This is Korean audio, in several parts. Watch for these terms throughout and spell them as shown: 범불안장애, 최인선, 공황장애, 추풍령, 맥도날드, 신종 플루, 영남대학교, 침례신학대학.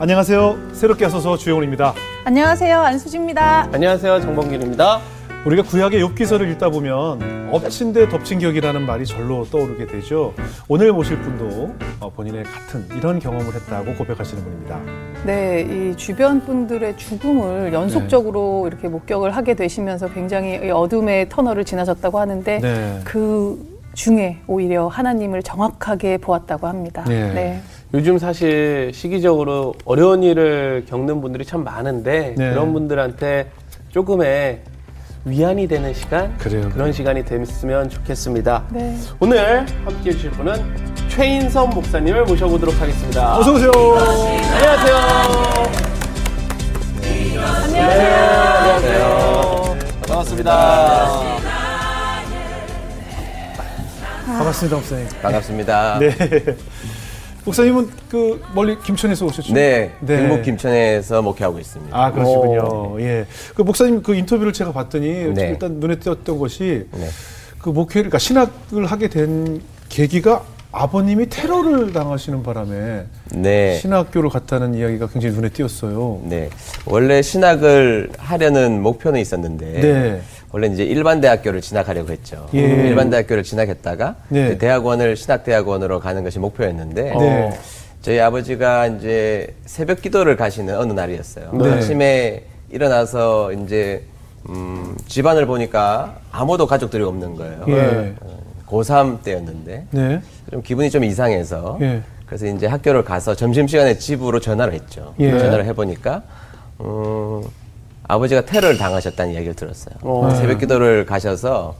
안녕하세요. 새롭게 하소서 주영훈입니다. 안녕하세요. 안수지입니다. 안녕하세요. 정범길입니다. 우리가 구약의 욥기서를 읽다 보면 엎친 데 덮친 격이라는 말이 절로 떠오르게 되죠. 오늘 모실 분도 본인의 같은 이런 경험을 했다고 고백하시는 분입니다. 네, 이 주변 분들의 죽음을 연속적으로 네. 이렇게 목격을 하게 되시면서 굉장히 어둠의 터널을 지나셨다고 하는데 네. 그 중에 오히려 하나님을 정확하게 보았다고 합니다. 네. 네. 요즘 사실 시기적으로 어려운 일을 겪는 분들이 참 많은데 네. 그런 분들한테 조금의 위안이 되는 시간, 그런 시간이 됐으면 좋겠습니다. 네. 오늘 함께해 주실 분은 최인선 목사님을 모셔보도록 하겠습니다. 어서 오세요. 안녕하세요. 안녕하세요. 반갑습니다. 반갑습니다, 목사님. 반갑습니다. 네. 목사님은 그 멀리 김천에서 오셨죠? 네, 경북 김천에서 목회하고 있습니다. 아, 그러시군요. 네. 예, 그 목사님 그 인터뷰를 제가 봤더니 네. 일단 눈에 띄었던 것이 네. 그 목회를, 그러니까 신학을 하게 된 계기가 아버님이 테러를 당하시는 바람에 네. 신학교를 갔다는 이야기가 굉장히 눈에 띄었어요. 네, 원래 신학을 하려는 목표는 있었는데. 네. 원래 이제 일반 대학교를 진학하려고 했죠. 예. 일반 대학교를 진학했다가 네. 대학원을 신학대학원으로 가는 것이 목표였는데 네. 저희 아버지가 이제 새벽 기도를 가시는 어느 날이었어요. 네. 아침에 일어나서 이제 집안을 보니까 아무도 가족들이 없는 거예요. 예. 고3 때였는데 네. 좀 기분이 좀 이상해서 예. 그래서 이제 학교를 가서 점심시간에 집으로 전화를 했죠. 예. 전화를 해보니까 아버지가 테러를 당하셨다는 이야기를 들었어요. 오. 새벽 기도를 가셔서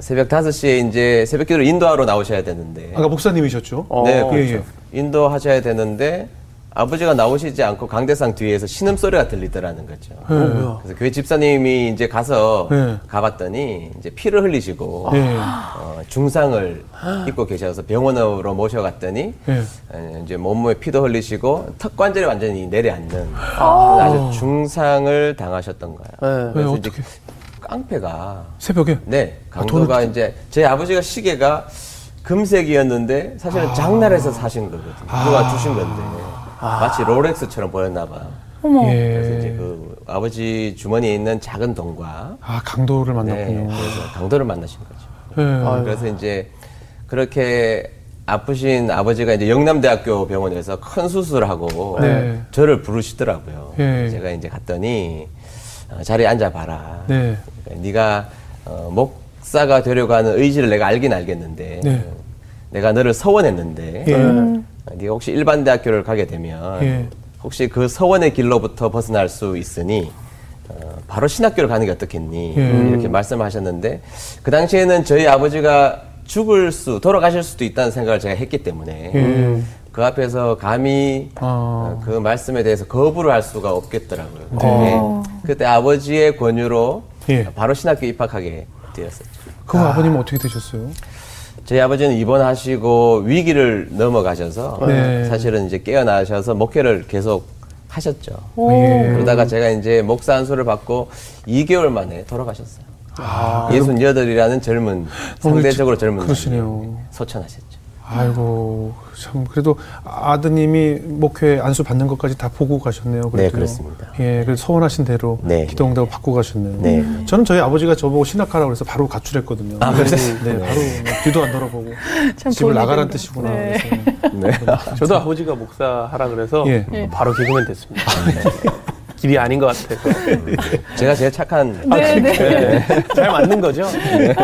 새벽 5시에 이제 새벽 기도를 인도하러 나오셔야 되는데. 아까 목사님이셨죠? 네, 그렇죠. 예, 예. 인도하셔야 되는데 아버지가 나오시지 않고 강대상 뒤에서 신음소리가 들리더라는 거죠. 예. 그래서 교회 집사님이 이제 가서 예. 가봤더니 이제 피를 흘리시고 예. 중상을 입고 계셔서 병원으로 모셔갔더니 예. 이제 몸에 피도 흘리시고 턱 관절이 완전히 내려앉는 아주 중상을 당하셨던 거예요. 예. 그래서 예, 이제 깡패가 새벽에 네 강도가 이제 제 아버지가 시계가 금색이었는데 사실은 장날에서 사신 거거든요. 누가 주신 건데. 마치 롤렉스처럼 보였나 봐. 어머. 예. 그래서 이제 그 아버지 주머니에 있는 작은 돈과 강도를 만났군요. 네, 그래서 강도를 만나신 거죠. 예. 그래서 이제 그렇게 아프신 아버지가 이제 영남대학교 병원에서 큰 수술을 하고 네. 저를 부르시더라고요. 예. 제가 이제 갔더니 자리에 앉아봐라. 네. 그러니까 네가 목사가 되려고 하는 의지를 내가 알긴 알겠는데 네. 내가 너를 서원했는데 예. 네가 혹시 일반 대학교를 가게 되면 예. 혹시 그 서원의 길로부터 벗어날 수 있으니 바로 신학교를 가는 게 어떻겠니 이렇게 말씀하셨는데 그 당시에는 저희 아버지가 돌아가실 수도 있다는 생각을 제가 했기 때문에 그 앞에서 감히 그 말씀에 대해서 거부를 할 수가 없겠더라고요. 그때 아버지의 권유로 예. 바로 신학교 입학하게 되었었죠. 그럼 아버님은 어떻게 되셨어요? 저희 아버지는 입원하시고 위기를 넘어가셔서 네. 사실은 이제 깨어나셔서 목회를 계속 하셨죠. 예. 그러다가 제가 이제 목사 안수를 받고 2개월 만에 돌아가셨어요. 68이라는 젊은, 상대적으로 젊은 분이 소천하셨죠. 아이고, 참, 그래도 아드님이 목회 안수 받는 것까지 다 보고 가셨네요. 그래도. 네, 그렇습니다. 예, 그래서 서원하신 대로 네. 기도응답을 받고 가셨네요. 네. 저는 저희 아버지가 저보고 신학하라고 해서 바로 가출했거든요. 아, 그랬어요? 네, 바로 뒤도 안 돌아보고. 집을 나가란 뜻이구나. 네. 그래서. 네. 저도 아버지가 목사하라 그래서 예. 바로 개그맨 됐습니다. 길이 아닌 것 같아요. 제가 제일 착한. 네. 잘 맞는 거죠? 네.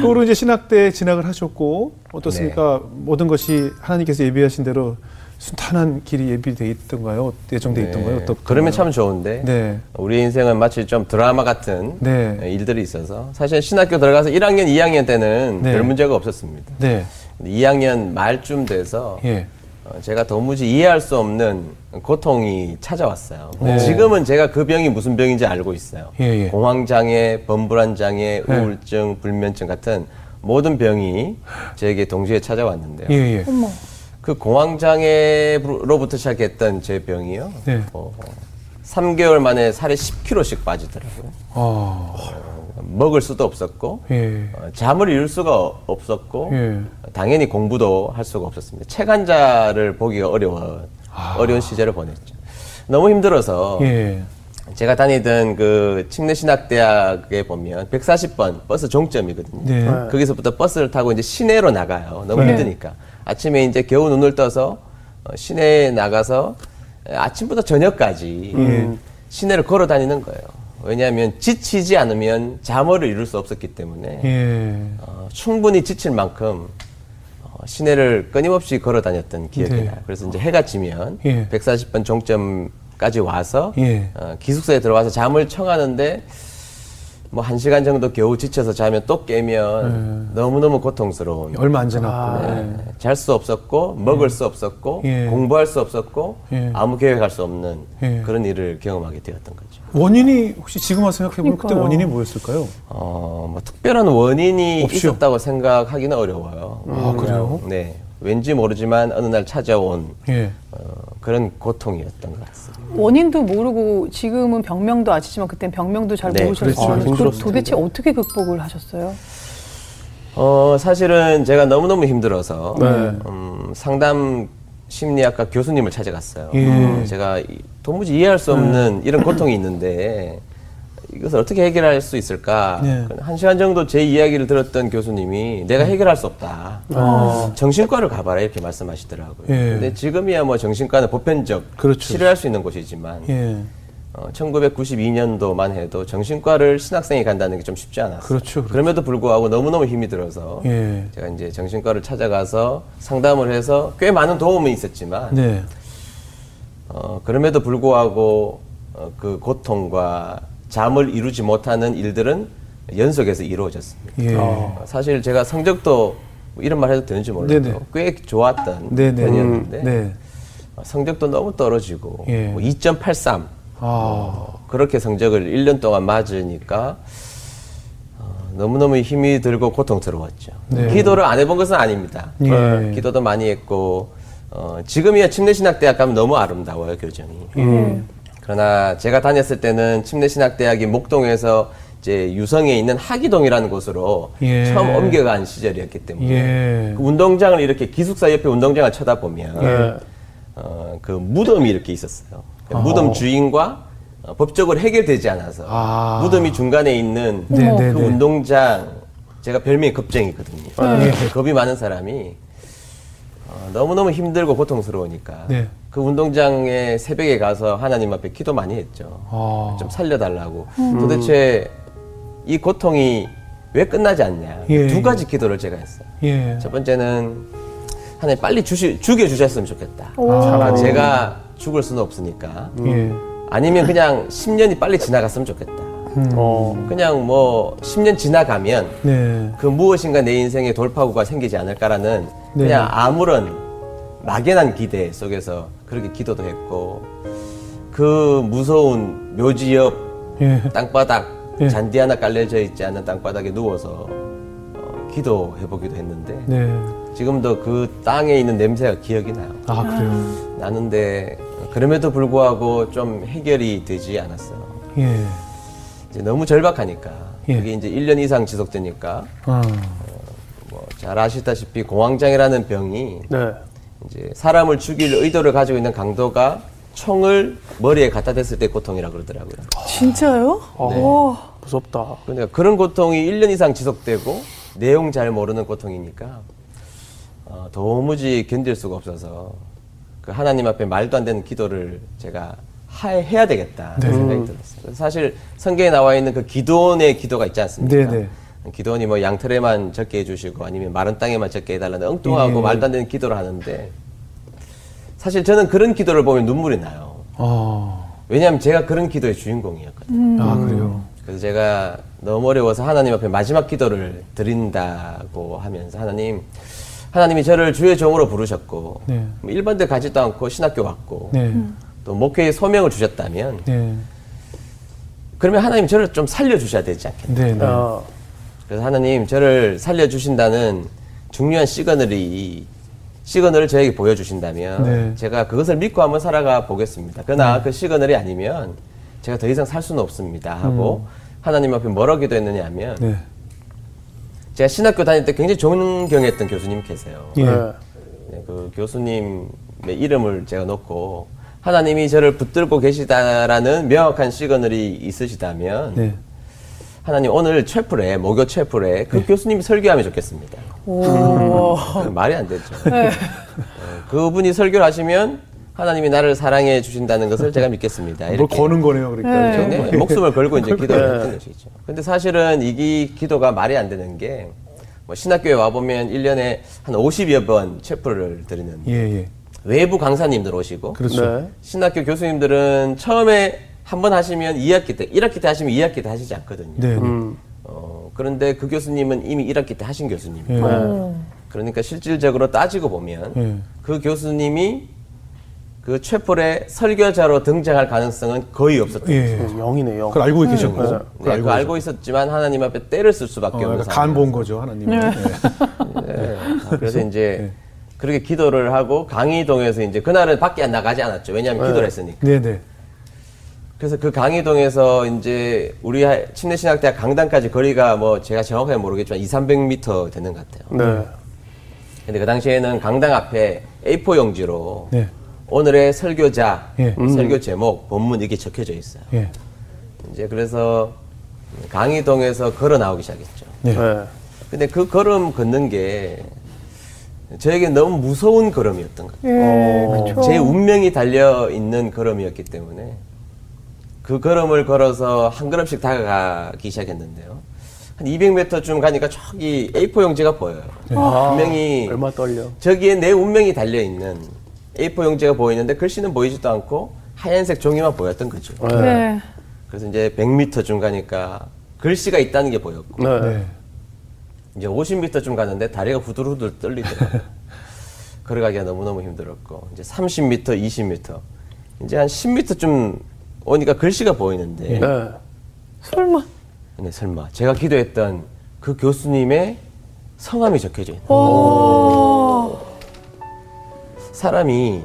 그걸로 이제 신학대에 진학을 하셨고, 어떻습니까? 네. 모든 것이 하나님께서 예비하신 대로 순탄한 길이 예비되어 있던가요? 예정되어 네. 있던가요? 어떻던가요? 그러면 참 좋은데, 네. 우리 인생은 마치 좀 드라마 같은 네. 일들이 있어서, 사실 신학교 들어가서 1학년, 2학년 때는 네. 별 문제가 없었습니다. 네. 2학년 말쯤 돼서, 예. 제가 도무지 이해할 수 없는 고통이 찾아왔어요. 네. 지금은 제가 그 병이 무슨 병인지 알고 있어요. 예, 예. 공황장애, 범불안장애, 우울증, 예. 불면증 같은 모든 병이 저에게 동시에 찾아왔는데요. 예, 예. 그 공황장애로부터 시작했던 제 병이요. 예. 3개월 만에 살이 10kg씩 빠지더라고요. 먹을 수도 없었고 예. 잠을 이룰 수가 없었고 예. 당연히 공부도 할 수가 없었습니다. 책 한 자를 보기가 어려웠던 어려운 시절을 보냈죠. 너무 힘들어서 예. 제가 다니던 그 침례신학대학에 보면 140번 버스 종점이거든요. 네. 거기서부터 버스를 타고 이제 시내로 나가요. 너무 네. 힘드니까. 아침에 이제 겨우 눈을 떠서 시내에 나가서 아침부터 저녁까지 시내를 걸어 다니는 거예요. 왜냐하면 지치지 않으면 잠을 이룰 수 없었기 때문에 예. 충분히 지칠 만큼 시내를 끊임없이 걸어 다녔던 기억이 네. 나요. 그래서 이제 해가 지면 예. 140번 종점까지 와서 예. 기숙사에 들어와서 잠을 청하는데 뭐 1시간 정도 겨우 지쳐서 자면 또 깨면 너무너무 고통스러운. 얼마 안 지났고. 네. 네. 잘 수 없었고 먹을 수 없었고 예. 공부할 수 없었고 예. 아무 계획할 수 없는 예. 그런 일을 경험하게 되었던 거죠. 원인이 혹시 지금 와서 생각해보면 그때 원인이 뭐였을까요? 뭐 특별한 원인이 없이요. 있었다고 생각하기는 어려워요. 아 그래요? 네. 왠지 모르지만 어느 날 찾아온 예. 그런 고통이었던 것 같습니다. 원인도 모르고 지금은 병명도 아시지만 그때는 병명도 잘 네, 모르셨어요. 그렇죠. 도대체 어떻게 극복을 하셨어요? 사실은 제가 너무너무 힘들어서 네. 상담 심리학과 교수님을 찾아갔어요. 예. 제가 도무지 이해할 수 없는 이런 고통이 있는데 이것을 어떻게 해결할 수 있을까? 네. 한 시간 정도 제 이야기를 들었던 교수님이 내가 해결할 수 없다. 정신과를 가봐라 이렇게 말씀하시더라고요. 예. 근데 지금이야 뭐 정신과는 보편적 그렇죠. 치료할 수 있는 곳이지만 예. 1992년도만 해도 정신과를 신학생이 간다는 게 좀 쉽지 않았어요. 그렇죠, 그렇죠. 그럼에도 불구하고 너무너무 힘이 들어서 예. 제가 이제 정신과를 찾아가서 상담을 해서 꽤 많은 도움이 있었지만 네. 그럼에도 불구하고 그 고통과 잠을 이루지 못하는 일들은 연속해서 이루어졌습니다. 예. 사실 제가 성적도 이런 말 해도 되는지 몰라도 꽤 좋았던 편이었는데 네. 성적도 너무 떨어지고 예. 뭐 2.83 그렇게 성적을 1년 동안 맞으니까 너무너무 힘이 들고 고통스러웠죠. 네. 기도를 안 해본 것은 아닙니다. 예. 기도도 많이 했고 지금이야 침례신학대학 가면 너무 아름다워요 교정이. 그러나 제가 다녔을 때는 침례신학대학이 목동에서 이제 유성에 있는 하기동이라는 곳으로 예. 처음 옮겨간 시절이었기 때문에 예. 그 운동장을 이렇게 기숙사 옆에 운동장을 쳐다보면 예. 그 무덤이 이렇게 있었어요. 무덤 주인과 법적으로 해결되지 않아서 무덤이 중간에 있는 네. 그 운동장 제가 별명이 겁쟁이거든요. 네. 겁이 많은 사람이 너무너무 힘들고 고통스러우니까 네. 그 운동장에 새벽에 가서 하나님 앞에 기도 많이 했죠. 좀 살려달라고. 도대체 이 고통이 왜 끝나지 않냐. 예. 두 가지 기도를 제가 했어요. 예. 첫 번째는 하나님 빨리 죽여주셨으면 좋겠다. 제가 죽을 수는 없으니까. 아니면 그냥 10년이 빨리 지나갔으면 좋겠다. 그냥 뭐 10년 지나가면 네. 그 무엇인가 내 인생에 돌파구가 생기지 않을까라는 네. 그냥 아무런 막연한 기대 속에서 그렇게 기도도 했고 그 무서운 묘지 옆 예. 땅바닥 예. 잔디 하나 깔려져 있지 않은 땅바닥에 누워서 기도해보기도 했는데 네. 지금도 그 땅에 있는 냄새가 기억이 나요. 아 그래요? 나는데 그럼에도 불구하고 좀 해결이 되지 않았어요. 예. 이제 너무 절박하니까 예. 그게 이제 1년 이상 지속되니까 뭐 잘 아시다시피 공황장애라는 병이 네. 이제 사람을 죽일 의도를 가지고 있는 강도가 총을 머리에 갖다 댔을 때 고통이라 그러더라고요. 진짜요? 네. 무섭다. 그러니까 그런 고통이 1년 이상 지속되고 내용 잘 모르는 고통이니까 도무지 견딜 수가 없어서 그 하나님 앞에 말도 안 되는 기도를 제가 해야 되겠다 네. 생각이 들었어요. 사실 성경에 나와 있는 그 기도원의 기도가 있지 않습니까? 네, 네. 기도원이 뭐 양털에만 적게 해주시고 아니면 마른 땅에만 적게 해달라는 엉뚱하고 예. 말도 안 되는 기도를 하는데 사실 저는 그런 기도를 보면 눈물이 나요. 왜냐하면 제가 그런 기도의 주인공이었거든요. 아 그래요? 그래서 제가 너무 어려워서 하나님 앞에 마지막 기도를 드린다고 하면서 하나님이 저를 주의 종으로 부르셨고 네. 일반대 가지도 않고 신학교 갔고 네. 또 목회의 소명을 주셨다면 네. 그러면 하나님 저를 좀 살려주셔야 되지 않겠나요? 네, 네. 그래서 하나님 저를 살려주신다는 중요한 시그널을 저에게 보여주신다면 네. 제가 그것을 믿고 한번 살아가 보겠습니다. 그러나 네. 그 시그널이 아니면 제가 더 이상 살 수는 없습니다 하고 하나님 앞에 뭐라고 기도했느냐 하면 네. 제가 신학교 다닐 때 굉장히 존경했던 교수님 계세요. 예. 그 교수님 이름을 제가 놓고 하나님이 저를 붙들고 계시다라는 명확한 시그널이 있으시다면 네. 하나님 오늘 채플에 모교 채플에 그 네. 교수님이 설교하면 좋겠습니다. 오. 말이 안 되죠. 네. 그분이 설교를 하시면 하나님이 나를 사랑해 주신다는 것을 제가 믿겠습니다. 이렇게. 뭘 거는 거네요. 그러니까. 네. 네. 목숨을 걸고 이제 기도를 했던 것이죠. 근데 사실은 이 기도가 말이 안 되는 게 뭐 신학교에 와보면 1년에 한 50여 번 채플을 드리는데 예, 예. 외부 강사님들 오시고 그렇죠. 네. 신학교 교수님들은 처음에 한 번 하시면 2학기 때, 1학기 때 하시면 2학기 때 하시지 않거든요. 네. 그런데 그 교수님은 이미 1학기 때 하신 교수님이고 네. 그러니까 실질적으로 따지고 보면 네. 그 교수님이 그 채플의 설교자로 등장할 가능성은 거의 없었죠. 예, 영이네요. 그걸 알고 계셨고. 네, 그걸 알고 있었지만 하나님 앞에 때를 쓸 수밖에 없는 상황. 간 본 거죠, 하나님은. 네. 네. 네. 그래서 이제 네. 그렇게 기도를 하고 강의동에서 이제 그날은 밖에 안 나가지 않았죠. 왜냐하면 네. 기도를 했으니까. 네네. 네. 그래서 그 강의동에서 이제 우리 침례신학대학 강당까지 거리가 뭐 제가 정확하게 모르겠지만 200~300m 되는 것 같아요. 네. 근데 그 당시에는 강당 앞에 A4 용지로. 네. 오늘의 설교자, 예. 설교 제목, 본문 이게 적혀져 있어요. 예. 이제 그래서 강의동에서 걸어 나오기 시작했죠. 예. 근데 그 걸음 걷는 게 저에게 너무 무서운 걸음이었던 것 같아요. 예, 그렇죠. 제 운명이 달려 있는 걸음이었기 때문에 그 걸음을 걸어서 한 걸음씩 다가가기 시작했는데요. 한 200m쯤 가니까 저기 A4 용지가 보여요. 예. 아, 분명히 얼마 떨려. 저기에 내 운명이 달려 있는. A4 용지가 보이는데 글씨는 보이지도 않고 하얀색 종이만 보였던 거죠. 네. 네. 그래서 이제 100m쯤 가니까 글씨가 있다는 게 보였고 네. 네. 이제 50m쯤 가는데 다리가 후들후들 떨리더라고요. 걸어가기가 너무너무 힘들었고 이제 30m, 20m 이제 한 10m쯤 오니까 글씨가 보이는데 네. 설마? 네, 설마. 제가 기도했던 그 교수님의 성함이 적혀져 있는 거예요. 사람이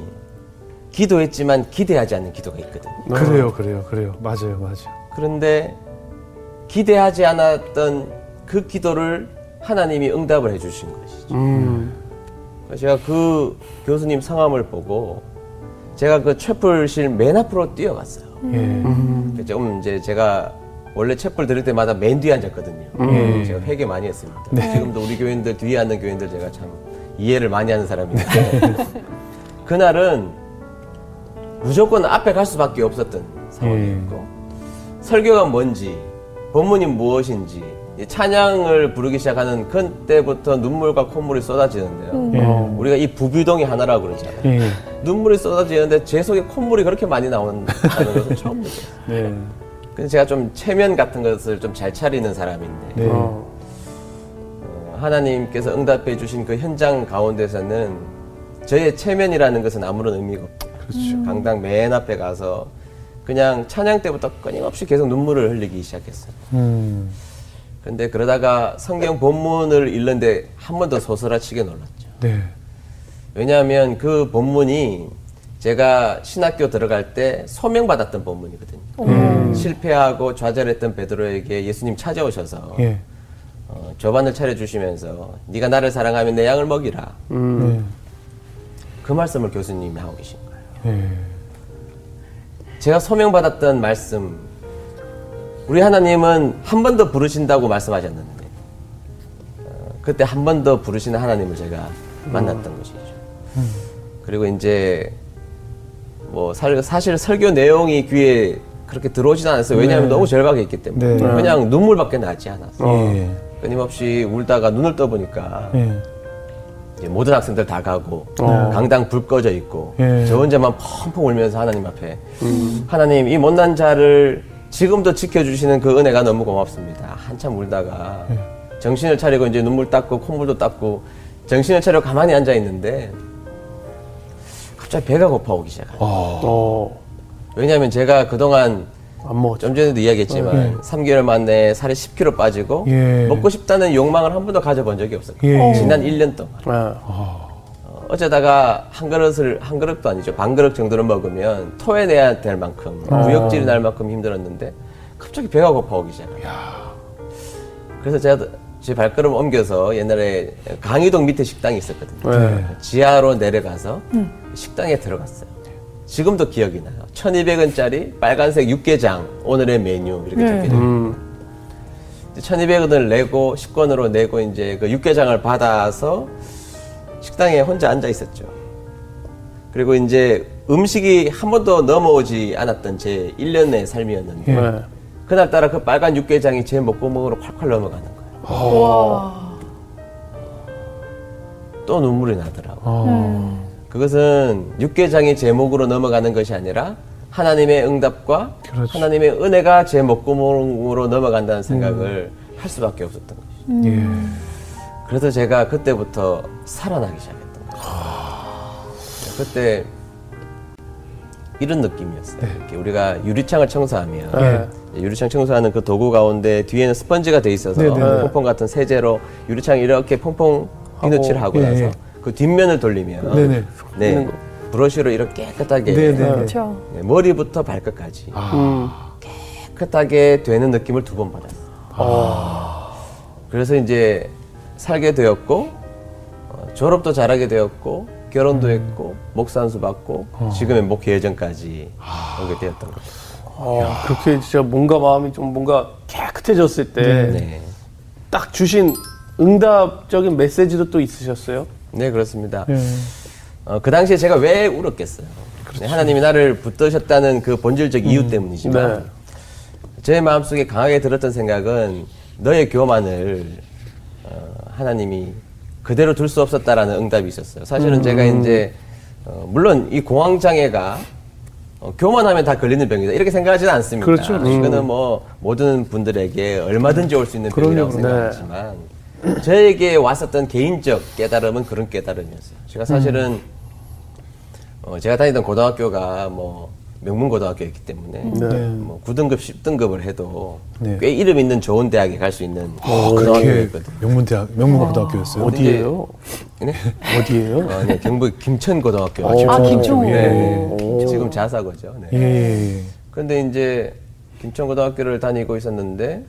기도했지만 기대하지 않는 기도가 있거든요. 그래요. 맞아요. 그런데 기대하지 않았던 그 기도를 하나님이 응답을 해주신 것이죠. 제가 그 교수님 성함을 보고 제가 그 채플실 맨 앞으로 뛰어갔어요. 조금 이제 제가 원래 채플 들을 때마다 맨 뒤에 앉았거든요. 제가 회개 많이 했습니다. 네. 지금도 우리 교인들 뒤에 앉는 교인들 제가 참 이해를 많이 하는 사람인데 그날은 무조건 앞에 갈 수밖에 없었던 상황이었고 설교가 뭔지 본문이 무엇인지 찬양을 부르기 시작하는 그때부터 눈물과 콧물이 쏟아지는데요. 우리가 이 부비동이 하나라고 그러잖아요. 눈물이 쏟아지는데 제 속에 콧물이 그렇게 많이 나온다는 것은 처음 느꼈어요. 네. 그래서 제가 좀 체면 같은 것을 좀 잘 차리는 사람인데 하나님께서 응답해 주신 그 현장 가운데서는 저의 체면이라는 것은 아무런 의미가 없고 그렇죠. 강당 맨 앞에 가서 그냥 찬양 때부터 끊임없이 계속 눈물을 흘리기 시작했어요. 그런데 그러다가 성경 본문을 읽는데 한 번 더 소스라치게 놀랐죠. 네. 왜냐하면 그 본문이 제가 신학교 들어갈 때 소명받았던 본문이거든요. 실패하고 좌절했던 베드로에게 예수님 찾아오셔서 예. 저반을 차려주시면서 네가 나를 사랑하면 내 양을 먹이라. 그 말씀을 교수님이 하고 계신 거예요. 제가 소명받았던 말씀, 우리 하나님은 한 번 더 부르신다고 말씀하셨는데 그때 한 번 더 부르시는 하나님을 제가 만났던 것이죠. 그리고 이제 뭐 사실 설교 내용이 귀에 그렇게 들어오지는 않았어요. 왜냐하면 너무 절박했기 때문에 그냥 눈물밖에 나지 않았어요. 끊임없이 울다가 눈을 떠보니까 모든 학생들 다 가고 강당 불 꺼져 있고 저 혼자만 펑펑 울면서 하나님 앞에 하나님 이 못난 자를 지금도 지켜주시는 그 은혜가 너무 고맙습니다. 한참 울다가 정신을 차리고 이제 눈물 닦고 콧물도 닦고 정신을 차리고 가만히 앉아 있는데 갑자기 배가 고파오기 시작합니다. 왜냐하면 제가 그동안 좀 전에도 이야기했지만 3개월 만에 살이 10kg 빠지고 먹고 싶다는 욕망을 한 번도 가져본 적이 없었거든요. 지난 1년 동안. 어쩌다가 한 그릇도 아니죠. 반 그릇 정도는 먹으면 토해내야 될 만큼 무역질이 날 만큼 힘들었는데 갑자기 배가 고파오기 시작합니다. 그래서 제가 제 발걸음 옮겨서 옛날에 강의동 밑에 식당이 있었거든요. 네. 지하로 내려가서 식당에 들어갔어요. 지금도 기억이 나요. 1200원짜리 빨간색 육개장 오늘의 메뉴 이렇게 적혀있는 1200원을 내고 10권으로 내고 이제 그 육개장을 받아서 식당에 혼자 앉아 있었죠. 그리고 이제 음식이 한 번도 넘어오지 않았던 제 1년의 삶이었는데 네. 그날따라 그 빨간 육개장이 제 목구멍으로 콸콸 넘어가는 거예요. 와. 또 눈물이 나더라고요. 그것은 육개장이 제 목으로 넘어가는 것이 아니라 하나님의 응답과 그렇지. 하나님의 은혜가 제 목구멍으로 넘어간다는 생각을 할 수밖에 없었던 것이죠. 예. 그래서 제가 그때부터 살아나기 시작했던 거예요. 그때 이런 느낌이었어요. 네. 이렇게 우리가 유리창을 청소하면 네. 유리창 청소하는 그 도구 가운데 뒤에는 스펀지가 돼 있어서 네, 네. 퐁퐁 같은 세제로 유리창 이렇게 퐁퐁 비누칠을 하고 나서 네. 그 뒷면을 돌리면 네네. 네, 브러쉬로 이렇게 깨끗하게 네네. 네, 머리부터 발끝까지 깨끗하게 되는 느낌을 두 번 받았어요. 그래서 이제 살게 되었고 졸업도 잘하게 되었고 결혼도 했고 목사안수 받고 지금의 목회 예정까지 오게 되었던 거죠. 그렇게 진짜 뭔가 마음이 좀 뭔가 깨끗해졌을 때 딱 주신 응답적인 메시지도 또 있으셨어요? 네, 그렇습니다. 네. 그 당시에 제가 왜 울었겠어요? 그렇죠. 하나님이 나를 붙드셨다는 그 본질적 이유 때문이지만 네. 제 마음속에 강하게 들었던 생각은 너의 교만을 하나님이 그대로 둘 수 없었다라는 응답이 있었어요. 사실은 제가 이제 물론 이 공황장애가 교만하면 다 걸리는 병이다 이렇게 생각하지는 않습니다. 그렇죠. 이거는 뭐 모든 분들에게 얼마든지 올 수 있는 병이라고 생각하지만 네. 저에게 왔었던 개인적 깨달음은 그런 깨달음이었어요. 제가 사실은 제가 다니던 고등학교가 뭐 명문고등학교였기 때문에 뭐 9등급, 10등급을 해도 꽤 이름 있는 좋은 대학에 갈 수 있는 고등학교였거든요. 명문대학, 명문고등학교였어요. 어디예요? 네? 어디예요? 네, 경북 김천고등학교. 김천. 네, 김천. 지금 자사고죠. 네. 예. 그런데 이제 김천고등학교를 다니고 있었는데.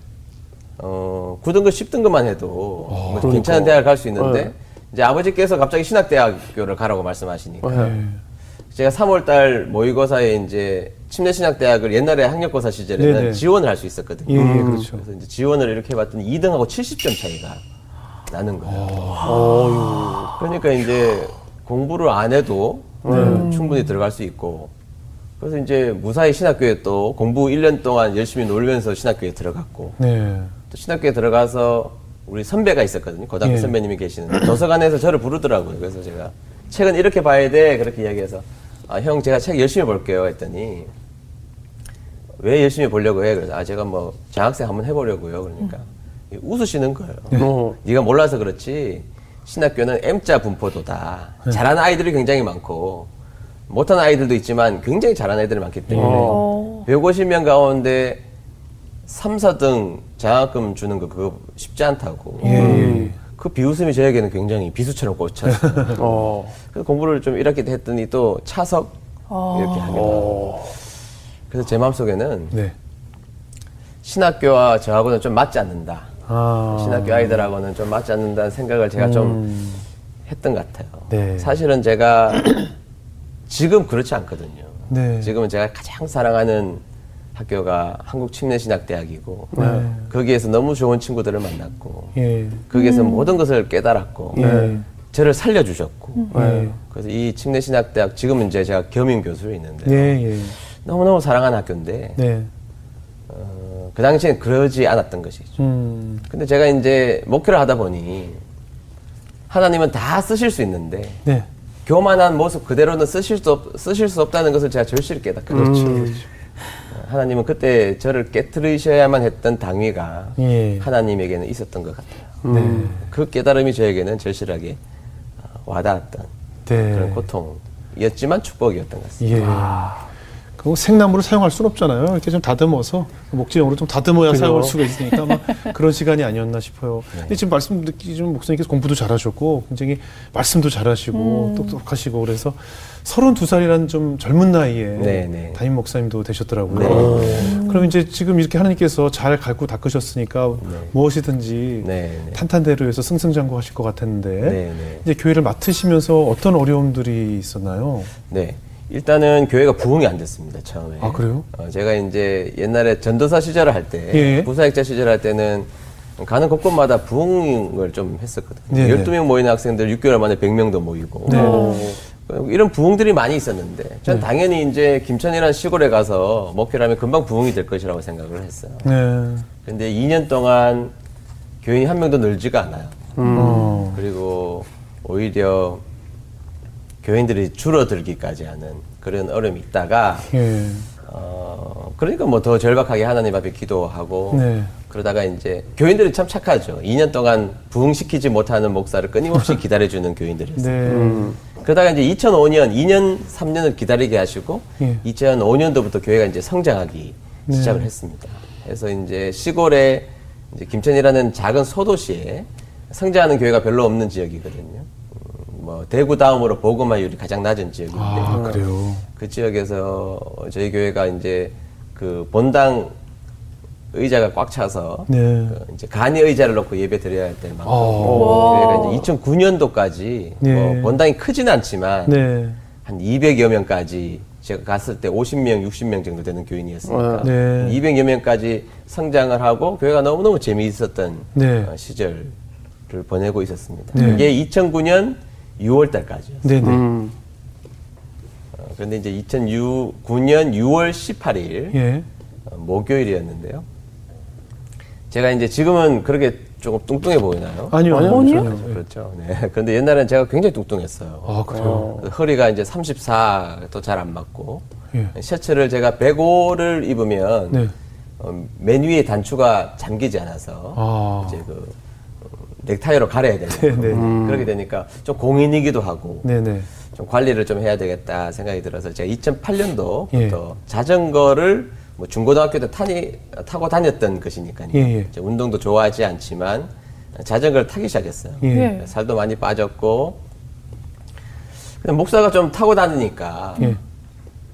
9등급, 10등급만 해도 그러니까. 괜찮은 대학을 갈 수 있는데 이제 아버지께서 갑자기 신학대학교를 가라고 말씀하시니까 제가 3월달 모의고사에 이제 침례신학대학을 옛날에 학력고사 시절에는 지원을 할 수 있었거든요. 예, 그렇죠. 그래서 이제 지원을 이렇게 해봤더니 2등하고 70점 차이가 나는 거예요. 그러니까 이제 공부를 안 해도 충분히 들어갈 수 있고 그래서 이제 무사히 신학교에 또 공부 1년 동안 열심히 놀면서 신학교에 들어갔고 또 신학교에 들어가서 우리 선배가 있었거든요. 고등학교 선배님이 계시는데 도서관에서 저를 부르더라고요. 그래서 제가 책은 이렇게 봐야 돼 그렇게 이야기해서 아, 형 제가 책 열심히 볼게요 했더니 왜 열심히 보려고 해? 그래서 아 제가 뭐 장학생 한번 해보려고요. 그러니까 웃으시는 거예요. 네가 몰라서 그렇지 신학교는 M자 분포도다. 잘하는 아이들이 굉장히 많고 못하는 아이들도 있지만 굉장히 잘하는 애들이 많기 때문에 150명 가운데 3, 4등 장학금 주는 거 그거 쉽지 않다고 그 비웃음이 저에게는 굉장히 비수처럼 꽂혔어요. 그래서 공부를 좀 이렇게 했더니 또 차석 이렇게 하게 나와요. 그래서 제 마음속에는 신학교와 저하고는 좀 맞지 않는다. 신학교 아이들하고는 좀 맞지 않는다는 생각을 제가 좀 했던 것 같아요. 사실은 제가 지금 그렇지 않거든요. 지금은 제가 가장 사랑하는 학교가 한국침례신학대학이고 거기에서 너무 좋은 친구들을 만났고 거기에서 모든 것을 깨달았고 저를 살려주셨고 그래서 이 침례신학대학 지금은 이제 제가 겸임 교수로 있는데 너무너무 사랑하는 학교인데 그 당시엔 그러지 않았던 것이죠. 근데 제가 이제 목회를 하다 보니 하나님은 다 쓰실 수 있는데 교만한 모습 그대로는 쓰실 수 없다는 것을 제가 절실히 깨닫거든요. 하나님은 그때 저를 깨트리셔야만 했던 당위가 하나님에게는 있었던 것 같아요. 그 깨달음이 저에게는 절실하게 와닿았던 그런 고통이었지만 축복이었던 것 같습니다. 그거 생나무를 사용할 수는 없잖아요. 이렇게 좀 다듬어서 목재용으로 좀 다듬어야 그죠. 사용할 수가 있으니까 아마 그런 시간이 아니었나 싶어요. 네. 근데 지금 말씀 듣기 좀 목사님께서 공부도 잘하셨고 굉장히 말씀도 잘하시고 똑똑하시고 그래서 32살이라는 좀 젊은 나이에 네네. 담임 목사님도 되셨더라고요. 네. 그럼 이제 지금 이렇게 하나님께서 잘 갈고 닦으셨으니까 네. 무엇이든지 네네. 탄탄대로해서 승승장구하실 것 같았는데 네네. 이제 교회를 맡으시면서 어떤 어려움들이 있었나요? 네. 일단은 교회가 부흥이 안 됐습니다, 처음에. 아, 그래요? 제가 이제 옛날에 전도사 시절을 할 때, 예. 부사역자 시절을 할 때는 가는 곳곳마다 부흥을 좀 했었거든요. 예. 12명 모이는 학생들 6개월 만에 100명도 모이고. 네. 이런 부흥들이 많이 있었는데, 전 네. 당연히 이제 김천이라는 시골에 가서 목회를 하면 금방 부흥이 될 것이라고 생각을 했어요. 네. 근데 2년 동안 교인이 한 명도 늘지가 않아요. 그리고 오히려 교인들이 줄어들기까지 하는 그런 어려움이 있다가 예. 그러니까 뭐 더 절박하게 하나님 앞에 기도하고 네. 그러다가 이제 교인들이 참 착하죠. 2년 동안 부흥시키지 못하는 목사를 끊임없이 기다려주는 교인들이었어요. 네. 그러다가 이제 2005년 2년 3년을 기다리게 하시고 예. 2005년도부터 교회가 이제 성장하기 네. 시작을 했습니다. 그래서 이제 시골에 이제 김천이라는 작은 소도시에 성장하는 교회가 별로 없는 지역이거든요. 뭐 대구 다음으로 복음화율이 가장 낮은 지역인데 아, 그래요. 그 지역에서 저희 교회가 이제 그 본당 의자가 꽉 차서 네. 그 이제 간이 의자를 놓고 예배 드려야 할 때만큼 교회가 이제 2009년도까지 네. 뭐 본당이 크진 않지만 네. 한 200여 명까지 제가 갔을 때 50명, 60명 정도 되는 교인이었으니까 네. 200여 명까지 성장을 하고 교회가 너무너무 재미있었던 네. 시절을 보내고 있었습니다. 네. 이게 2009년 6월 달까지요. 네네. 그런데 이제 2009년 6월 18일 예. 목요일이었는데요. 제가 이제 지금은 그렇게 조금 뚱뚱해 보이나요? 아니요. 그렇죠. 네. 그런데 옛날에는 제가 굉장히 뚱뚱했어요. 아, 그래요? 허리가 이제 34도 잘 안 맞고 예. 셔츠를 제가 105를 입으면 네. 맨 위에 단추가 잠기지 않아서 아. 이제 그 넥타이로 가려야 되고 그렇게 되니까 좀 공인이기도 하고 네네. 좀 관리를 좀 해야 되겠다 생각이 들어서 제가 2008년도부터 예. 자전거를 뭐 중고등학교 때 타고 다녔던 것이니까요. 예. 운동도 좋아하지 않지만 자전거를 타기 시작했어요. 예. 살도 많이 빠졌고 근데 목사가 좀 타고 다니니까 예.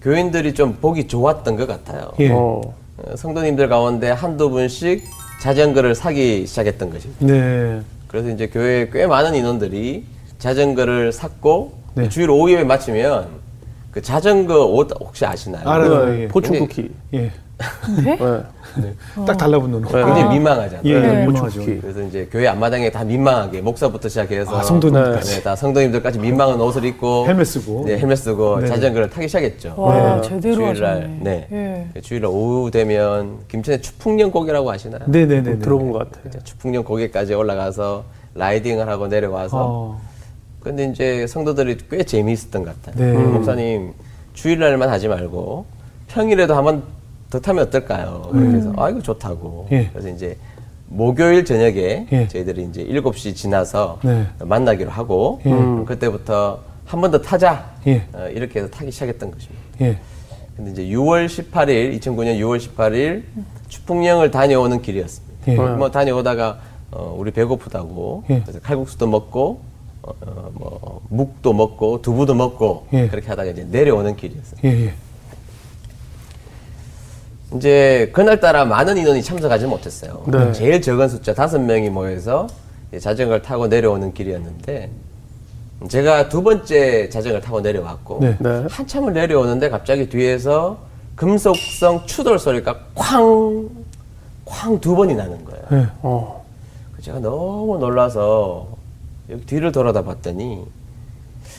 교인들이 좀 보기 좋았던 것 같아요. 예. 성도님들 가운데 한두 분씩 자전거를 사기 시작했던 것입니다. 네. 그래서 이제 교회에 꽤 많은 인원들이 자전거를 샀고 네. 주일 오후에 마치면 그 자전거 옷 혹시 아시나요? 알아요. 예. 포춘쿠키. 예. 네? 네. 딱 달라붙는 옷. 굉장히 미망하잖아요. 예, 포춘쿠키. 네. 그래서 이제 교회 앞마당에 다 민망하게 목사부터 시작해서 아, 성도님들까지. 네, 다 성도님들까지 민망한 옷을 입고 헬멧 쓰고. 네, 헬멧 쓰고 네. 자전거를 타기 시작했죠. 와, 네. 제대로 주일날. 네. 네. 주일날 오후 되면 김천의 추풍령 고개라고 아시나요? 네네네. 네. 들어본 것 같아요. 추풍령 고개까지 올라가서 라이딩을 하고 내려와서. 근데 이제 성도들이 꽤 재미있었던 것 같아요. 네. 목사님 주일날만 하지 말고 평일에도 한번 더 타면 어떨까요? 그래서 아 이거 좋다고. 예. 그래서 이제 목요일 저녁에 예. 저희들이 이제 7시 지나서 네. 만나기로 하고 그때부터 한 번 더 타자. 예. 이렇게 해서 타기 시작했던 것입니다. 예. 근데 이제 6월 18일 2009년 6월 18일 추풍령을 다녀오는 길이었습니다. 예. 뭐 다녀오다가 우리 배고프다고 예. 그래서 칼국수도 먹고 뭐 묵도 먹고 두부도 먹고 예. 그렇게 하다가 이제 내려오는 길이었어요. 예. 이제 그날따라 많은 인원이 참석하지 못했어요. 네. 제일 적은 숫자 5명이 모여서 자전거를 타고 내려오는 길이었는데 제가 두 번째 자전거를 타고 내려왔고 네. 네. 한참을 내려오는데 갑자기 뒤에서 금속성 추돌 소리가 쾅! 쾅! 2번이 나는 거예요. 네. 제가 너무 놀라서 여기 뒤를 돌아다 봤더니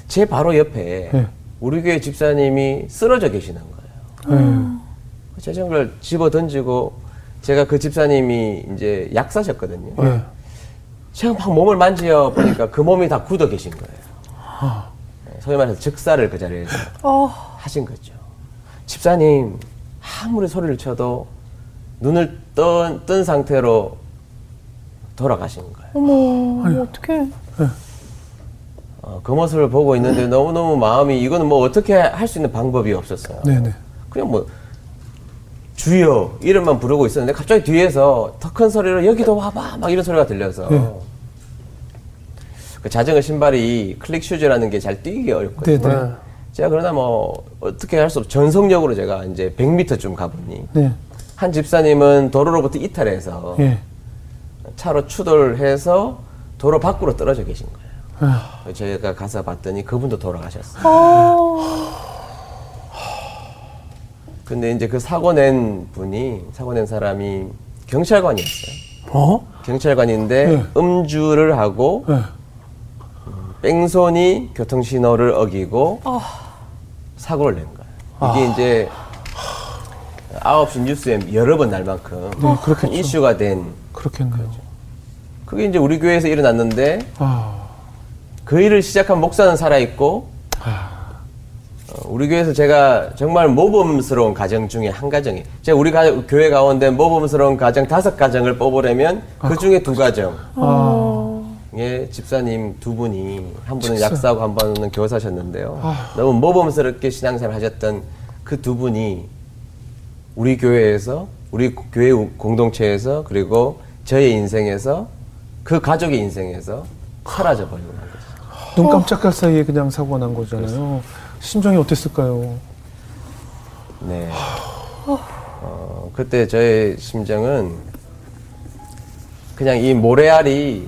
제 바로 옆에 네. 우리 교회 집사님이 쓰러져 계시는 거예요. 자전거를 집어 던지고 제가 그 집사님이 이제 약사셨거든요. 네. 제가 막 몸을 만지어 보니까 그 몸이 다 굳어 계신 거예요. 소위 말해서 즉사를 그 자리에서 하신 거죠. 집사님 아무리 소리를 쳐도 눈을 뜬 상태로 돌아가신 거예요. 어머 어떡해. 그 모습을 보고 있는데 너무너무 마음이 이거는 뭐 어떻게 할 수 있는 방법이 없었어요. 네네. 그냥 뭐 주여 이름만 부르고 있었는데 갑자기 뒤에서 더 큰 소리로 여기도 와봐 막 이런 소리가 들려서 그 자전거 신발이 클릭 슈즈라는 게 잘 뛰기 어렵거든요. 네네. 제가 그러나 뭐 어떻게 할 수 없이 전속력으로 제가 이제 100m쯤 가보니 네. 한 집사님은 도로로부터 이탈해서 네. 차로 추돌해서 도로 밖으로 떨어져 계신 거예요. 아휴. 제가 가서 봤더니 그분도 돌아가셨어요. 근데 이제 그 사고 낸 사람이 경찰관이었어요. 어? 경찰관인데 네. 음주를 하고 네. 뺑소니 교통신호를 어기고 사고를 낸 거예요. 이게 이제 9시 뉴스에 여러 번 날 만큼 큰 이슈가 된 그렇겠네요. 거죠. 그게 이제 우리 교회에서 일어났는데 그 일을 시작한 목사는 살아있고 우리 교회에서 제가 정말 모범스러운 가정 중에 한 가정이에요. 제가 우리 교회 가운데 모범스러운 가정 5가정을 뽑으려면 그 중에 2가정 예, 집사님 2분이 한 분은 약사고 한 분은 교사셨는데요. 너무 모범스럽게 신앙생활 하셨던 그 2분이 우리 교회에서 우리 교회 공동체에서 그리고 저의 인생에서 그 가족의 인생에서 사라져버리고 난 거죠. 눈 깜짝할 사이에 그냥 사고가 난 거잖아요. 그래서. 심정이 어땠을까요? 네. 그때 저의 심정은 그냥 이 모래알이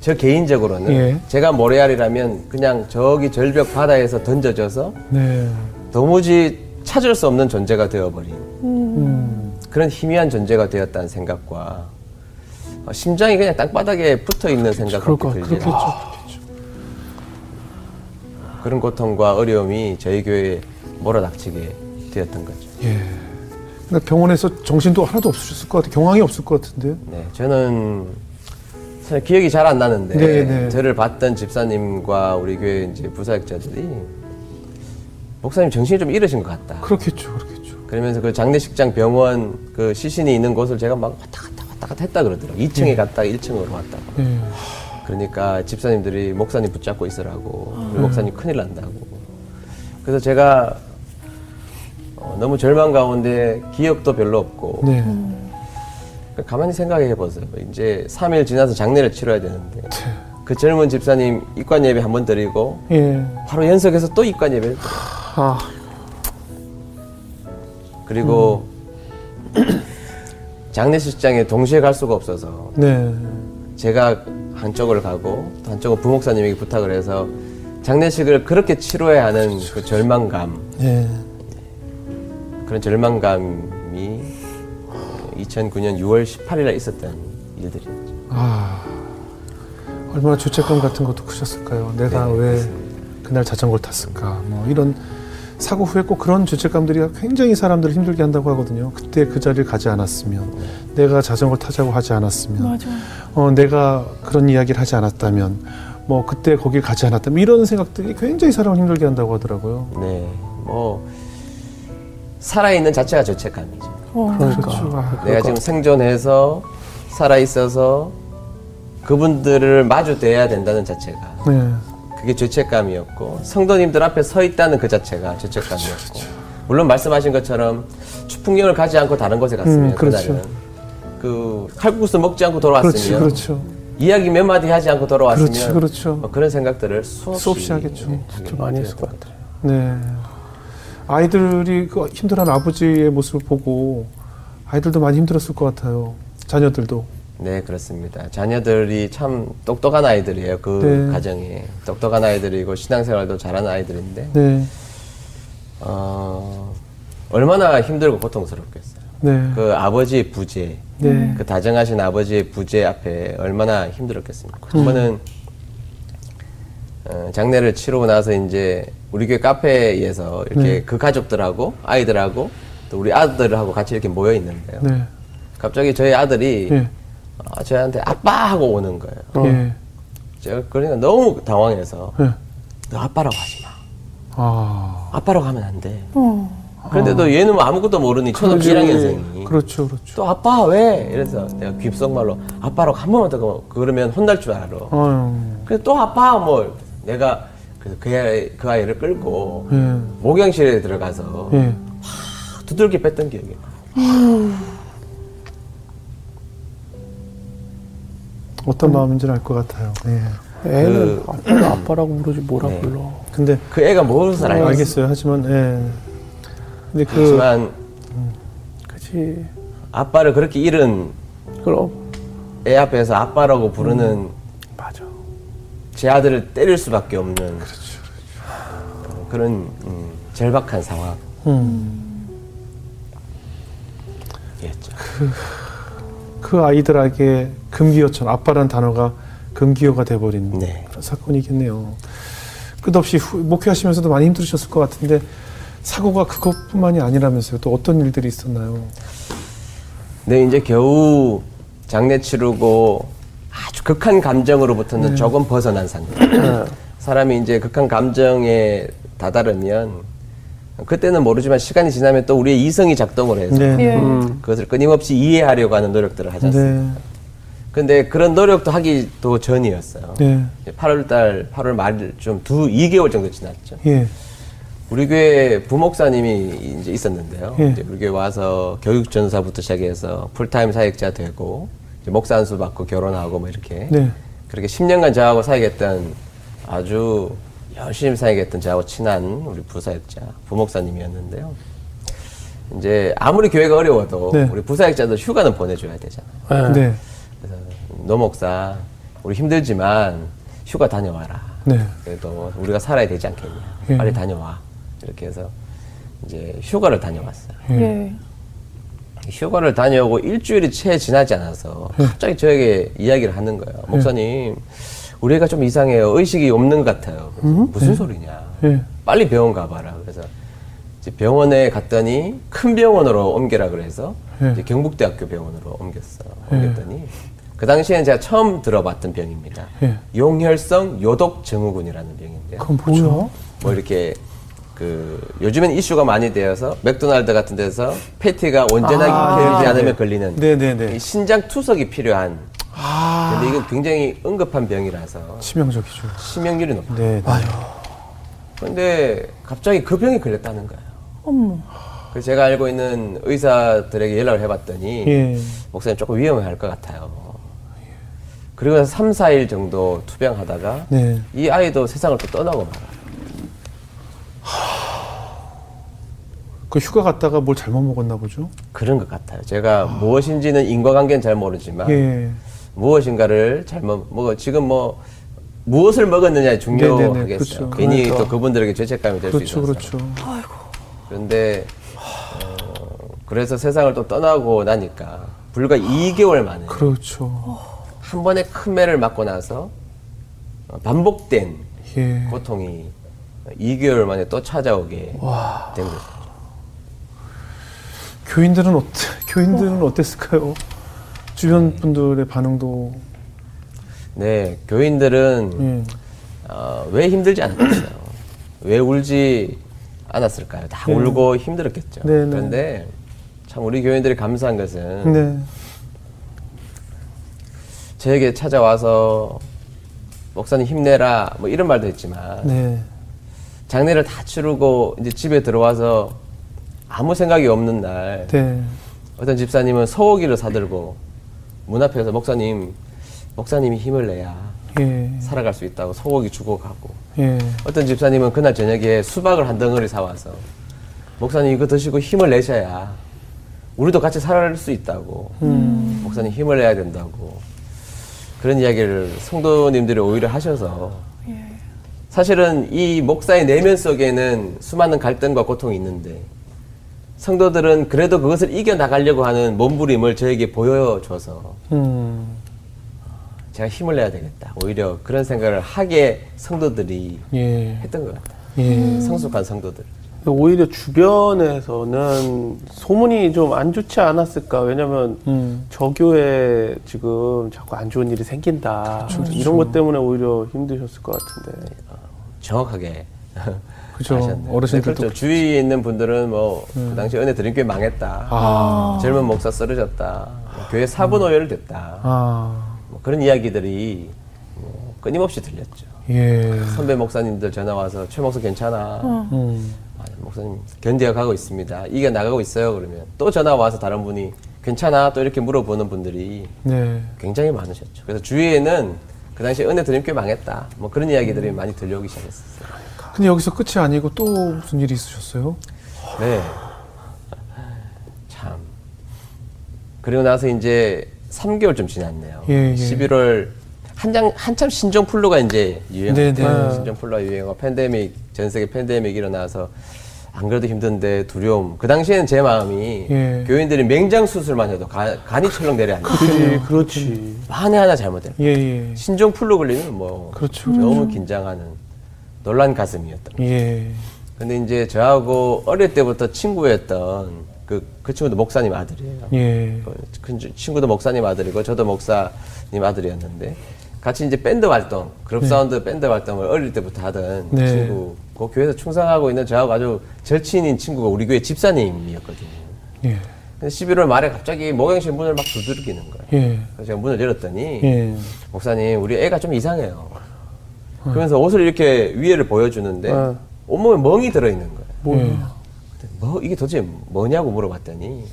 저 개인적으로는 예. 제가 모래알이라면 그냥 저기 절벽 바다에서 던져져서 네. 도무지 찾을 수 없는 존재가 되어버린 그런 희미한 존재가 되었다는 생각과 심장이 그냥 땅바닥에 붙어있는 생각밖에 들지 않죠. 그런 고통과 어려움이 저희 교회에 몰아닥치게 되었던 거죠. 예. 그러니까 병원에서 정신도 하나도 없으셨을 것 같아요. 경황이 없을 것 같은데요. 네, 저는 기억이 잘 안 나는데 네네. 저를 봤던 집사님과 우리 교회 이제 부사역자들이 목사님 정신이 좀 잃으신 것 같다. 그렇겠죠, 그렇겠죠. 그러면서 그 장례식장 병원 그 시신이 있는 곳을 제가 막 왔다 갔다 했다 그러더라고요. 2층에 네. 갔다가 1층으로 왔다가. 네. 그러니까 집사님들이 목사님 붙잡고 있으라고, 우리 목사님 큰일 난다고. 그래서 제가 너무 절망 가운데 기억도 별로 없고. 네. 가만히 생각해 보세요. 이제 3일 지나서 장례를 치러야 되는데 그 젊은 집사님 입관 예배 한번 드리고 예. 바로 연속해서 또 입관 예배를 그리고 장례식장에 동시에 갈 수가 없어서 네. 제가 한쪽을 가고 또 한쪽은 부목사님에게 부탁을 해서 장례식을 그렇게 치러야 하는 그 절망감 예. 그런 절망감이 2009년 6월 18일에 있었던 일들이었죠. 얼마나 죄책감 같은 것도 크셨을까요? 내가 네, 왜 그렇습니다. 그날 자전거를 탔을까? 뭐 이런 사고 후에 꼭 그런 죄책감들이 굉장히 사람들을 힘들게 한다고 하거든요. 그때 그 자리를 가지 않았으면, 내가 자전거를 타자고 하지 않았으면, 맞아요. 내가 그런 이야기를 하지 않았다면, 뭐 그때 거길 가지 않았다면 이런 생각들이 굉장히 사람을 힘들게 한다고 하더라고요. 네, 뭐 살아있는 자체가 죄책감이죠. 그러니까. 내가 지금 생존해서 살아있어서 그분들을 마주대야 된다는 자체가 네. 그게 죄책감이었고 성도님들 앞에 서 있다는 그 자체가 죄책감이었고 그렇죠. 물론 말씀하신 것처럼 추풍령을 가지 않고 다른 곳에 갔으면 그렇죠. 그날은 그 칼국수 먹지 않고 돌아왔으면 그렇죠. 이야기 몇 마디 하지 않고 돌아왔으면 그렇죠. 뭐 그런 생각들을 수없이 하겠죠. 많이 했을 것 같아요. 네. 아이들이 그 힘들어하는 아버지의 모습을 보고 아이들도 많이 힘들었을 것 같아요. 자녀들도. 네, 그렇습니다. 자녀들이 참 똑똑한 아이들이에요. 그 네. 가정에. 똑똑한 아이들이고 신앙생활도 잘하는 아이들인데 네. 얼마나 힘들고 고통스럽겠어요. 네. 그 아버지의 부재, 네. 그 다정하신 아버지의 부재 앞에 얼마나 힘들었겠습니까. 저는 장례를 치르고 나서 이제 우리 교회 카페에서 이렇게 네. 그 가족들하고 아이들하고 또 우리 아들하고 같이 이렇게 모여 있는데요. 네. 갑자기 저희 아들이 네. 저희한테 아빠 하고 오는 거예요. 네. 제가 그러니까 너무 당황해서 네. 너 아빠라고 하지 마. 아빠라고 하면 안 돼. 그런데도 얘는 뭐 아무것도 모르니 초등학교 1학년생이. 그렇죠, 그렇죠. 또 아빠 왜? 이래서 내가 귓속말로 아빠라고 한 번만 더 그러면 혼날 줄 알아. 그래서 또 아빠 뭐 내가 그래서 그 아이를 끌고 예. 목욕실에 들어가서 예. 확 두들겨 뺐던 기억이 나요. 어떤 마음인지 알 것 같아요. 네. 애는 아빠라고 부르지 뭐라 네. 불러. 근데 그 애가 모르는 알겠어요. 하지만 예. 근데 하지만 그치. 아빠를 그렇게 잃은 그럼 애 앞에서 아빠라고 부르는 맞아. 제 아들을 때릴 수밖에 없는 그렇죠, 그렇죠. 그런 절박한 상황. 이었죠. 그 아이들에게 금기어처럼 아빠라는 단어가 금기어가 돼버린 네. 그런 사건이겠네요. 끝없이 목회하시면서도 많이 힘들으셨을 것 같은데 사고가 그것뿐만이 아니라면서요. 또 어떤 일들이 있었나요? 네, 이제 겨우 장례 치르고 아주 극한 감정으로부터는 네. 조금 벗어난 상태. 사람이 이제 극한 감정에 다다르면 그때는 모르지만 시간이 지나면 또 우리의 이성이 작동을 해서 네. 그것을 끊임없이 이해하려고 하는 노력들을 하지 않습니까? 그런데 네. 그런 노력도 하기도 전이었어요. 네. 8월 말쯤 2개월 정도 지났죠. 예. 우리 교회 부목사님이 이제 있었는데요. 예. 이제 우리 교회 와서 교육전사부터 시작해서 풀타임 사역자 되고 이제 목사 안수 받고 결혼하고 뭐 이렇게 네. 그렇게 10년간 저하고 사역했던 아주 열심히 사역했던 저하고 친한 우리 부사역자, 부목사님이었는데요. 이제 아무리 교회가 어려워도 네. 우리 부사역자도 휴가는 보내줘야 되잖아요. 네. 그래서 노 목사, 우리 힘들지만 휴가 다녀와라. 네. 그래도 우리가 살아야 되지 않겠냐. 네. 빨리 다녀와. 이렇게 해서 이제 휴가를 다녀왔어요. 네. 휴가를 다녀오고 일주일이 채 지나지 않아서 갑자기 저에게 이야기를 하는 거예요. 목사님. 우리 애가 좀 이상해요. 의식이 없는 것 같아요. 무슨 네. 소리냐. 네. 빨리 병원 가봐라. 그래서 이제 병원에 갔더니 큰 병원으로 옮겨라 그래서 네. 이제 경북대학교 병원으로 옮겼더니 네. 그 당시에는 제가 처음 들어봤던 병입니다. 네. 용혈성 요독증후군이라는 병인데. 그건 뭐죠? 뭐 이렇게 그 요즘엔 이슈가 많이 되어서 맥도날드 같은 데서 패티가 온전하게 되지 않으면 네. 걸리는 네, 네, 네. 신장 투석이 필요한. 근데 이건 굉장히 응급한 병이라서 치명적이죠. 치명률이 높아요. 네, 맞아요. 근데 갑자기 그 병이 걸렸다는 거예요. 어머. 그래서 제가 알고 있는 의사들에게 연락을 해봤더니 예. 목사님 조금 위험할 것 같아요. 예. 그리고 나서 3, 4일 정도 투병하다가 네. 이 아이도 세상을 또 떠나고 말아요. 그 휴가 갔다가 뭘 잘못 먹었나 보죠? 그런 것 같아요. 제가 무엇인지는 인과관계는 잘 모르지만 예. 무엇인가를 잘못 먹어 지금 뭐 무엇을 먹었느냐에 중요하겠어요. 그렇죠. 괜히 그러니까. 또 그분들에게 죄책감이 될 수 있어서. 그렇죠. 아이고. 그런데 그래서 세상을 또 떠나고 나니까 불과 2개월 만에 그렇죠. 한 번에 큰 매를 맞고 나서 반복된 예. 고통이 2개월 만에 또 찾아오게 된 거죠. 교인들은 어땠을까요? 주변 네. 분들의 반응도 네 교인들은 왜 힘들지 않았겠어요? 왜 울지 않았을까요? 다 네. 울고 힘들었겠죠. 네, 네. 그런데 참 우리 교인들이 감사한 것은 네. 저에게 찾아와서 목사님 힘내라 뭐 이런 말도 했지만 네. 장례를 다 치르고 이제 집에 들어와서 아무 생각이 없는 날 네. 어떤 집사님은 소고기를 사들고 문 앞에서 목사님이 힘을 내야 예. 살아갈 수 있다고 소고기 주고 가고 예. 어떤 집사님은 그날 저녁에 수박을 한 덩어리 사와서 목사님 이거 드시고 힘을 내셔야 우리도 같이 살아갈 수 있다고 목사님 힘을 내야 된다고 그런 이야기를 성도님들이 오히려 하셔서 예. 사실은 이 목사의 내면 속에는 수많은 갈등과 고통이 있는데 성도들은 그래도 그것을 이겨나가려고 하는 몸부림을 저에게 보여줘서 제가 힘을 내야 되겠다. 오히려 그런 생각을 하게 성도들이 예. 했던 것 같아요. 예. 성숙한 성도들. 오히려 주변에서는 소문이 좀 안 좋지 않았을까. 왜냐면 저 교회에 지금 자꾸 안 좋은 일이 생긴다. 그렇죠. 이런 것 때문에 오히려 힘드셨을 것 같은데. 정확하게. 그렇죠. 어르신들도 그렇죠. 주위에 있는 분들은 뭐 그 당시 은혜 드림 교회 망했다. 젊은 목사 쓰러졌다. 교회 사분 오열됐다. 뭐 그런 이야기들이 뭐 끊임없이 들렸죠. 예. 선배 목사님들 전화 와서 최 목사 괜찮아. 아, 목사님 견뎌가고 있습니다. 이겨 나가고 있어요. 그러면 또 전화 와서 다른 분이 괜찮아 또 이렇게 물어보는 분들이 네. 굉장히 많으셨죠. 그래서 주위에는 그 당시 은혜 드림교회 망했다 뭐 그런 이야기들이 많이 들려오기 시작했었어요. 근데 여기서 끝이 아니고 또 무슨 일이 있으셨어요? 네. 참. 그리고 나서 이제 3개월쯤 지났네요. 예, 예. 11월 한참 신종 플루가 이제 유행할 때 신종 플루가 유행하고 팬데믹 전 세계 팬데믹이 일어나서 안 그래도 힘든데 두려움. 그 당시에는 제 마음이 예. 교인들이 맹장 수술만 해도 간이 철렁 내려앉는. 그렇지. 만에 하나 잘못되면 예, 예. 신종 플루 걸리면 뭐 그렇죠. 너무 긴장하는 놀란 가슴이었던 거죠. 예. 근데 이제 저하고 어릴 때부터 친구였던 그 친구도 목사님 아들이에요. 예. 그 친구도 목사님 아들이고 저도 목사님 아들이었는데 같이 이제 밴드 활동, 그룹사운드 네. 밴드 활동을 어릴 때부터 하던 네. 친구, 그 교회에서 충성하고 있는 저하고 아주 절친인 친구가 우리 교회 집사님이었거든요. 예. 근데 11월 말에 갑자기 목양실 문을 막 두들기는 거예요. 예. 그래서 제가 문을 열었더니 예. 목사님, 우리 애가 좀 이상해요. 그러면서 옷을 이렇게 위에를 보여주는데 온몸에 멍이 들어있는 거예요. 뭐예요? 뭐 이게 도대체 뭐냐고 물어봤더니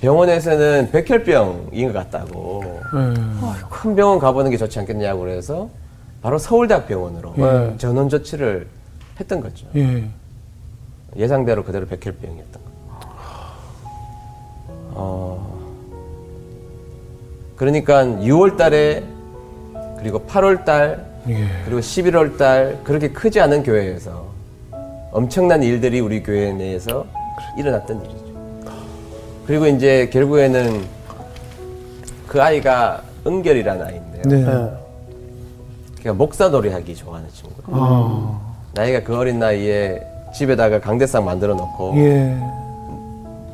병원에서는 백혈병인 것 같다고 큰 병원 가보는 게 좋지 않겠냐고 그래서 바로 서울대학병원으로 예. 전원 조치를 했던 거죠. 예. 예상대로 그대로 백혈병이었던 거예요. 그러니까 6월 달에 그리고 8월 달 예. 그리고 11월 달 그렇게 크지 않은 교회에서 엄청난 일들이 우리 교회 내에서 일어났던 일이죠. 그리고 이제 결국에는 그 아이가 은결이라는 아이인데요. 네. 그러니까 목사놀이 하기 좋아하는 친구예요. 나이가 그 어린 나이에 집에다가 강대상 만들어 놓고 예.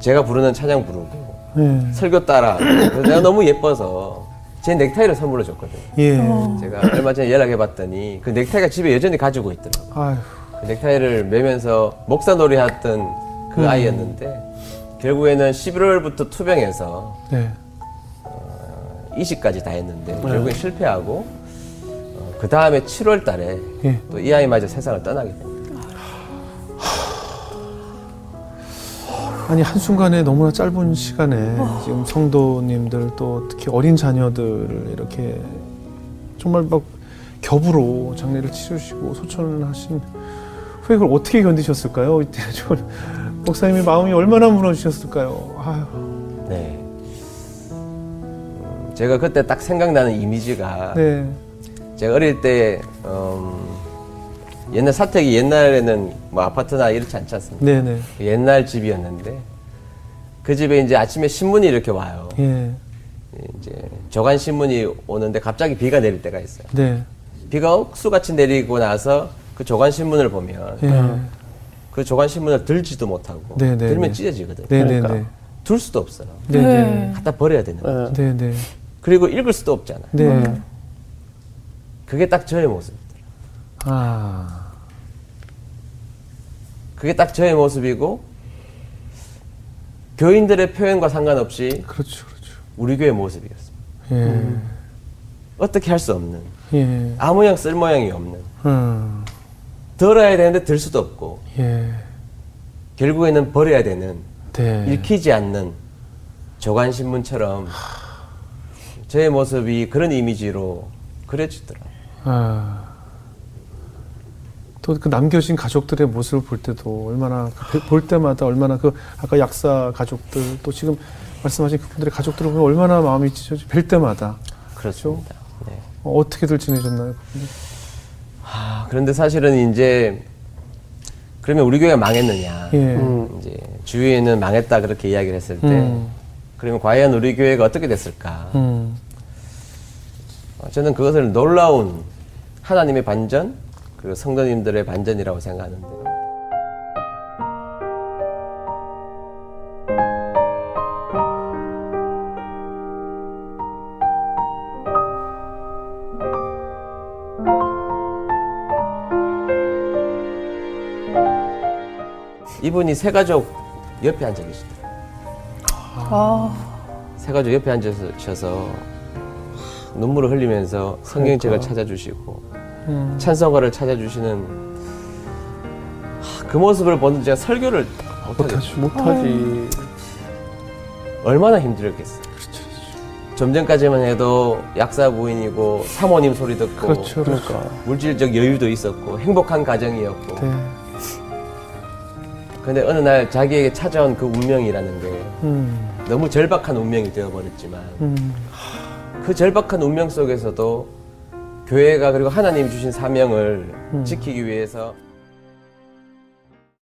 제가 부르는 찬양 부르고 예. 설교 따라 그래서 내가 너무 예뻐서 제 넥타이를 선물로 줬거든요. 예. 제가 얼마 전에 연락해봤더니 그 넥타이가 집에 여전히 가지고 있더라고요. 아휴. 그 넥타이를 매면서 목사놀이 했던 그 아이였는데 결국에는 11월부터 투병해서 네. 이식까지 다 했는데 네. 결국엔 실패하고 그 다음에 7월 달에 예. 또 이 아이마저 세상을 떠나게 됩니다. 아니 한순간에 너무나 짧은 시간에 지금 성도님들 또 특히 어린 자녀들을 이렇게 정말 막 겹으로 장례를 치르시고 소천을 하신 후에 그걸 어떻게 견디셨을까요? 이때 목사님의 마음이 얼마나 무너지셨을까요? 아유. 네. 제가 그때 딱 생각나는 이미지가 네. 제가 어릴 때 옛날 사택이 옛날에는 뭐 아파트나 이렇지 않지 않습니까? 네네. 옛날 집이었는데 그 집에 이제 아침에 신문이 이렇게 와요. 예. 이제 저간 신문이 오는데 갑자기 비가 내릴 때가 있어요. 네. 비가 억수같이 내리고 나서 그 조간 신문을 보면 예. 그 조간 신문을 들지도 못하고 네, 네, 들면 네. 찢어지거든요. 네, 그러니까 네, 네. 둘 수도 없어요. 네, 네. 갖다 버려야 되는 거죠. 네, 네. 그리고 읽을 수도 없잖아요. 네. 그게 딱 저의 모습이더라고요. 아. 그게 딱 저의 모습이고 교인들의 표현과 상관없이 그렇죠, 그렇죠. 우리 교회의 모습이었습니다. 예. 어떻게 할 수 없는 예. 아무 양 쓸 모양이 없는 들어야 되는데 들 수도 없고 예. 결국에는 버려야 되는 네. 읽히지 않는 조간신문처럼 제 모습이 그런 이미지로 그려지더라고요. 아. 또 그 남겨진 가족들의 모습을 볼 때도 얼마나 볼 때마다 얼마나 그 아까 약사 가족들 또 지금 말씀하신 그분들의 가족들을 보면 얼마나 마음이 찢어지 뵐 때마다 그렇죠. 네. 어떻게들 지내셨나요? 그런데 사실은 이제 그러면 우리 교회가 망했느냐? 예. 이제 주위에는 망했다 그렇게 이야기를 했을 때 그러면 과연 우리 교회가 어떻게 됐을까? 저는 그것을 놀라운 하나님의 반전 그리고 성도님들의 반전이라고 생각하는데요. 이분이 세 가족 옆에 앉아 계시더라고요. 세 가족 옆에 앉으셔서 눈물을 흘리면서 성경책을 찾아주시고 찬성가를 찾아주시는 그 모습을 보는 제가 설교를 못하지. 얼마나 힘들었겠어요. 그렇죠. 좀 전까지만 해도 약사 부인이고 사모님 소리 듣고 그렇죠. 그러니까. 물질적 여유도 있었고 행복한 가정이었고 네. 근데 어느 날 자기에게 찾아온 그 운명이라는 게 너무 절박한 운명이 되어버렸지만 그 절박한 운명 속에서도 교회가 그리고 하나님 주신 사명을 지키기 위해서